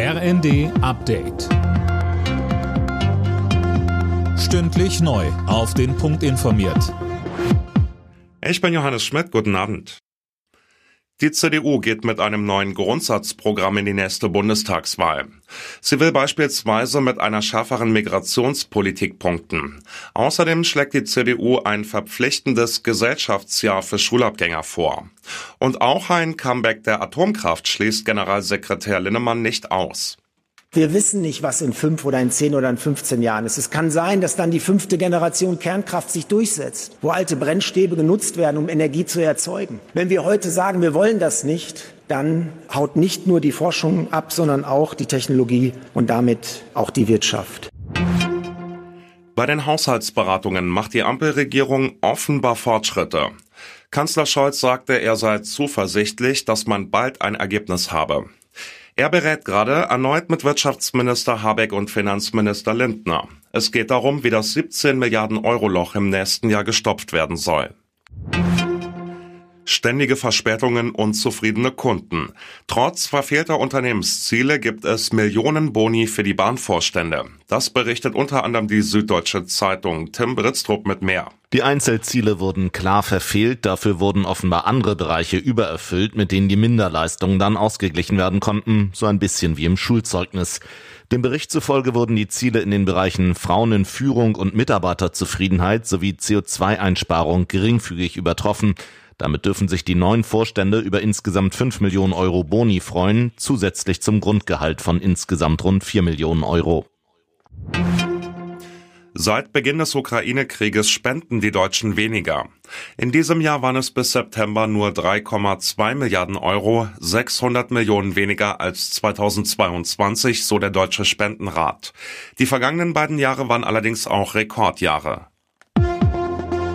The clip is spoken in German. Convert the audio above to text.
RND Update. Stündlich neu auf den Punkt informiert. Ich bin Johannes Schmidt, guten Abend. Die CDU geht mit einem neuen Grundsatzprogramm in die nächste Bundestagswahl. Sie will beispielsweise mit einer schärferen Migrationspolitik punkten. Außerdem schlägt die CDU ein verpflichtendes Gesellschaftsjahr für Schulabgänger vor. Und auch ein Comeback der Atomkraft schließt Generalsekretär Linnemann nicht aus. Wir wissen nicht, was in 5 oder in 10 oder in 15 Jahren ist. Es kann sein, dass dann die 5. Generation Kernkraft sich durchsetzt, wo alte Brennstäbe genutzt werden, um Energie zu erzeugen. Wenn wir heute sagen, wir wollen das nicht, dann haut nicht nur die Forschung ab, sondern auch die Technologie und damit auch die Wirtschaft. Bei den Haushaltsberatungen macht die Ampelregierung offenbar Fortschritte. Kanzler Scholz sagte, er sei zuversichtlich, dass man bald ein Ergebnis habe. Er berät gerade erneut mit Wirtschaftsminister Habeck und Finanzminister Lindner. Es geht darum, wie das 17-Milliarden-Euro-Loch im nächsten Jahr gestopft werden soll. Ständige Verspätungen und zufriedene Kunden. Trotz verfehlter Unternehmensziele gibt es Millionen Boni für die Bahnvorstände. Das berichtet unter anderem die Süddeutsche Zeitung. Tim Britztrup mit mehr. Die Einzelziele wurden klar verfehlt, dafür wurden offenbar andere Bereiche übererfüllt, mit denen die Minderleistungen dann ausgeglichen werden konnten, so ein bisschen wie im Schulzeugnis. Dem Bericht zufolge wurden die Ziele in den Bereichen Frauen in Führung und Mitarbeiterzufriedenheit sowie CO2-Einsparung geringfügig übertroffen. Damit dürfen sich die neuen Vorstände über insgesamt 5 Millionen Euro Boni freuen, zusätzlich zum Grundgehalt von insgesamt rund 4 Millionen Euro. Seit Beginn des Ukraine-Krieges spenden die Deutschen weniger. In diesem Jahr waren es bis September nur 3,2 Milliarden Euro, 600 Millionen weniger als 2022, so der Deutsche Spendenrat. Die vergangenen beiden Jahre waren allerdings auch Rekordjahre.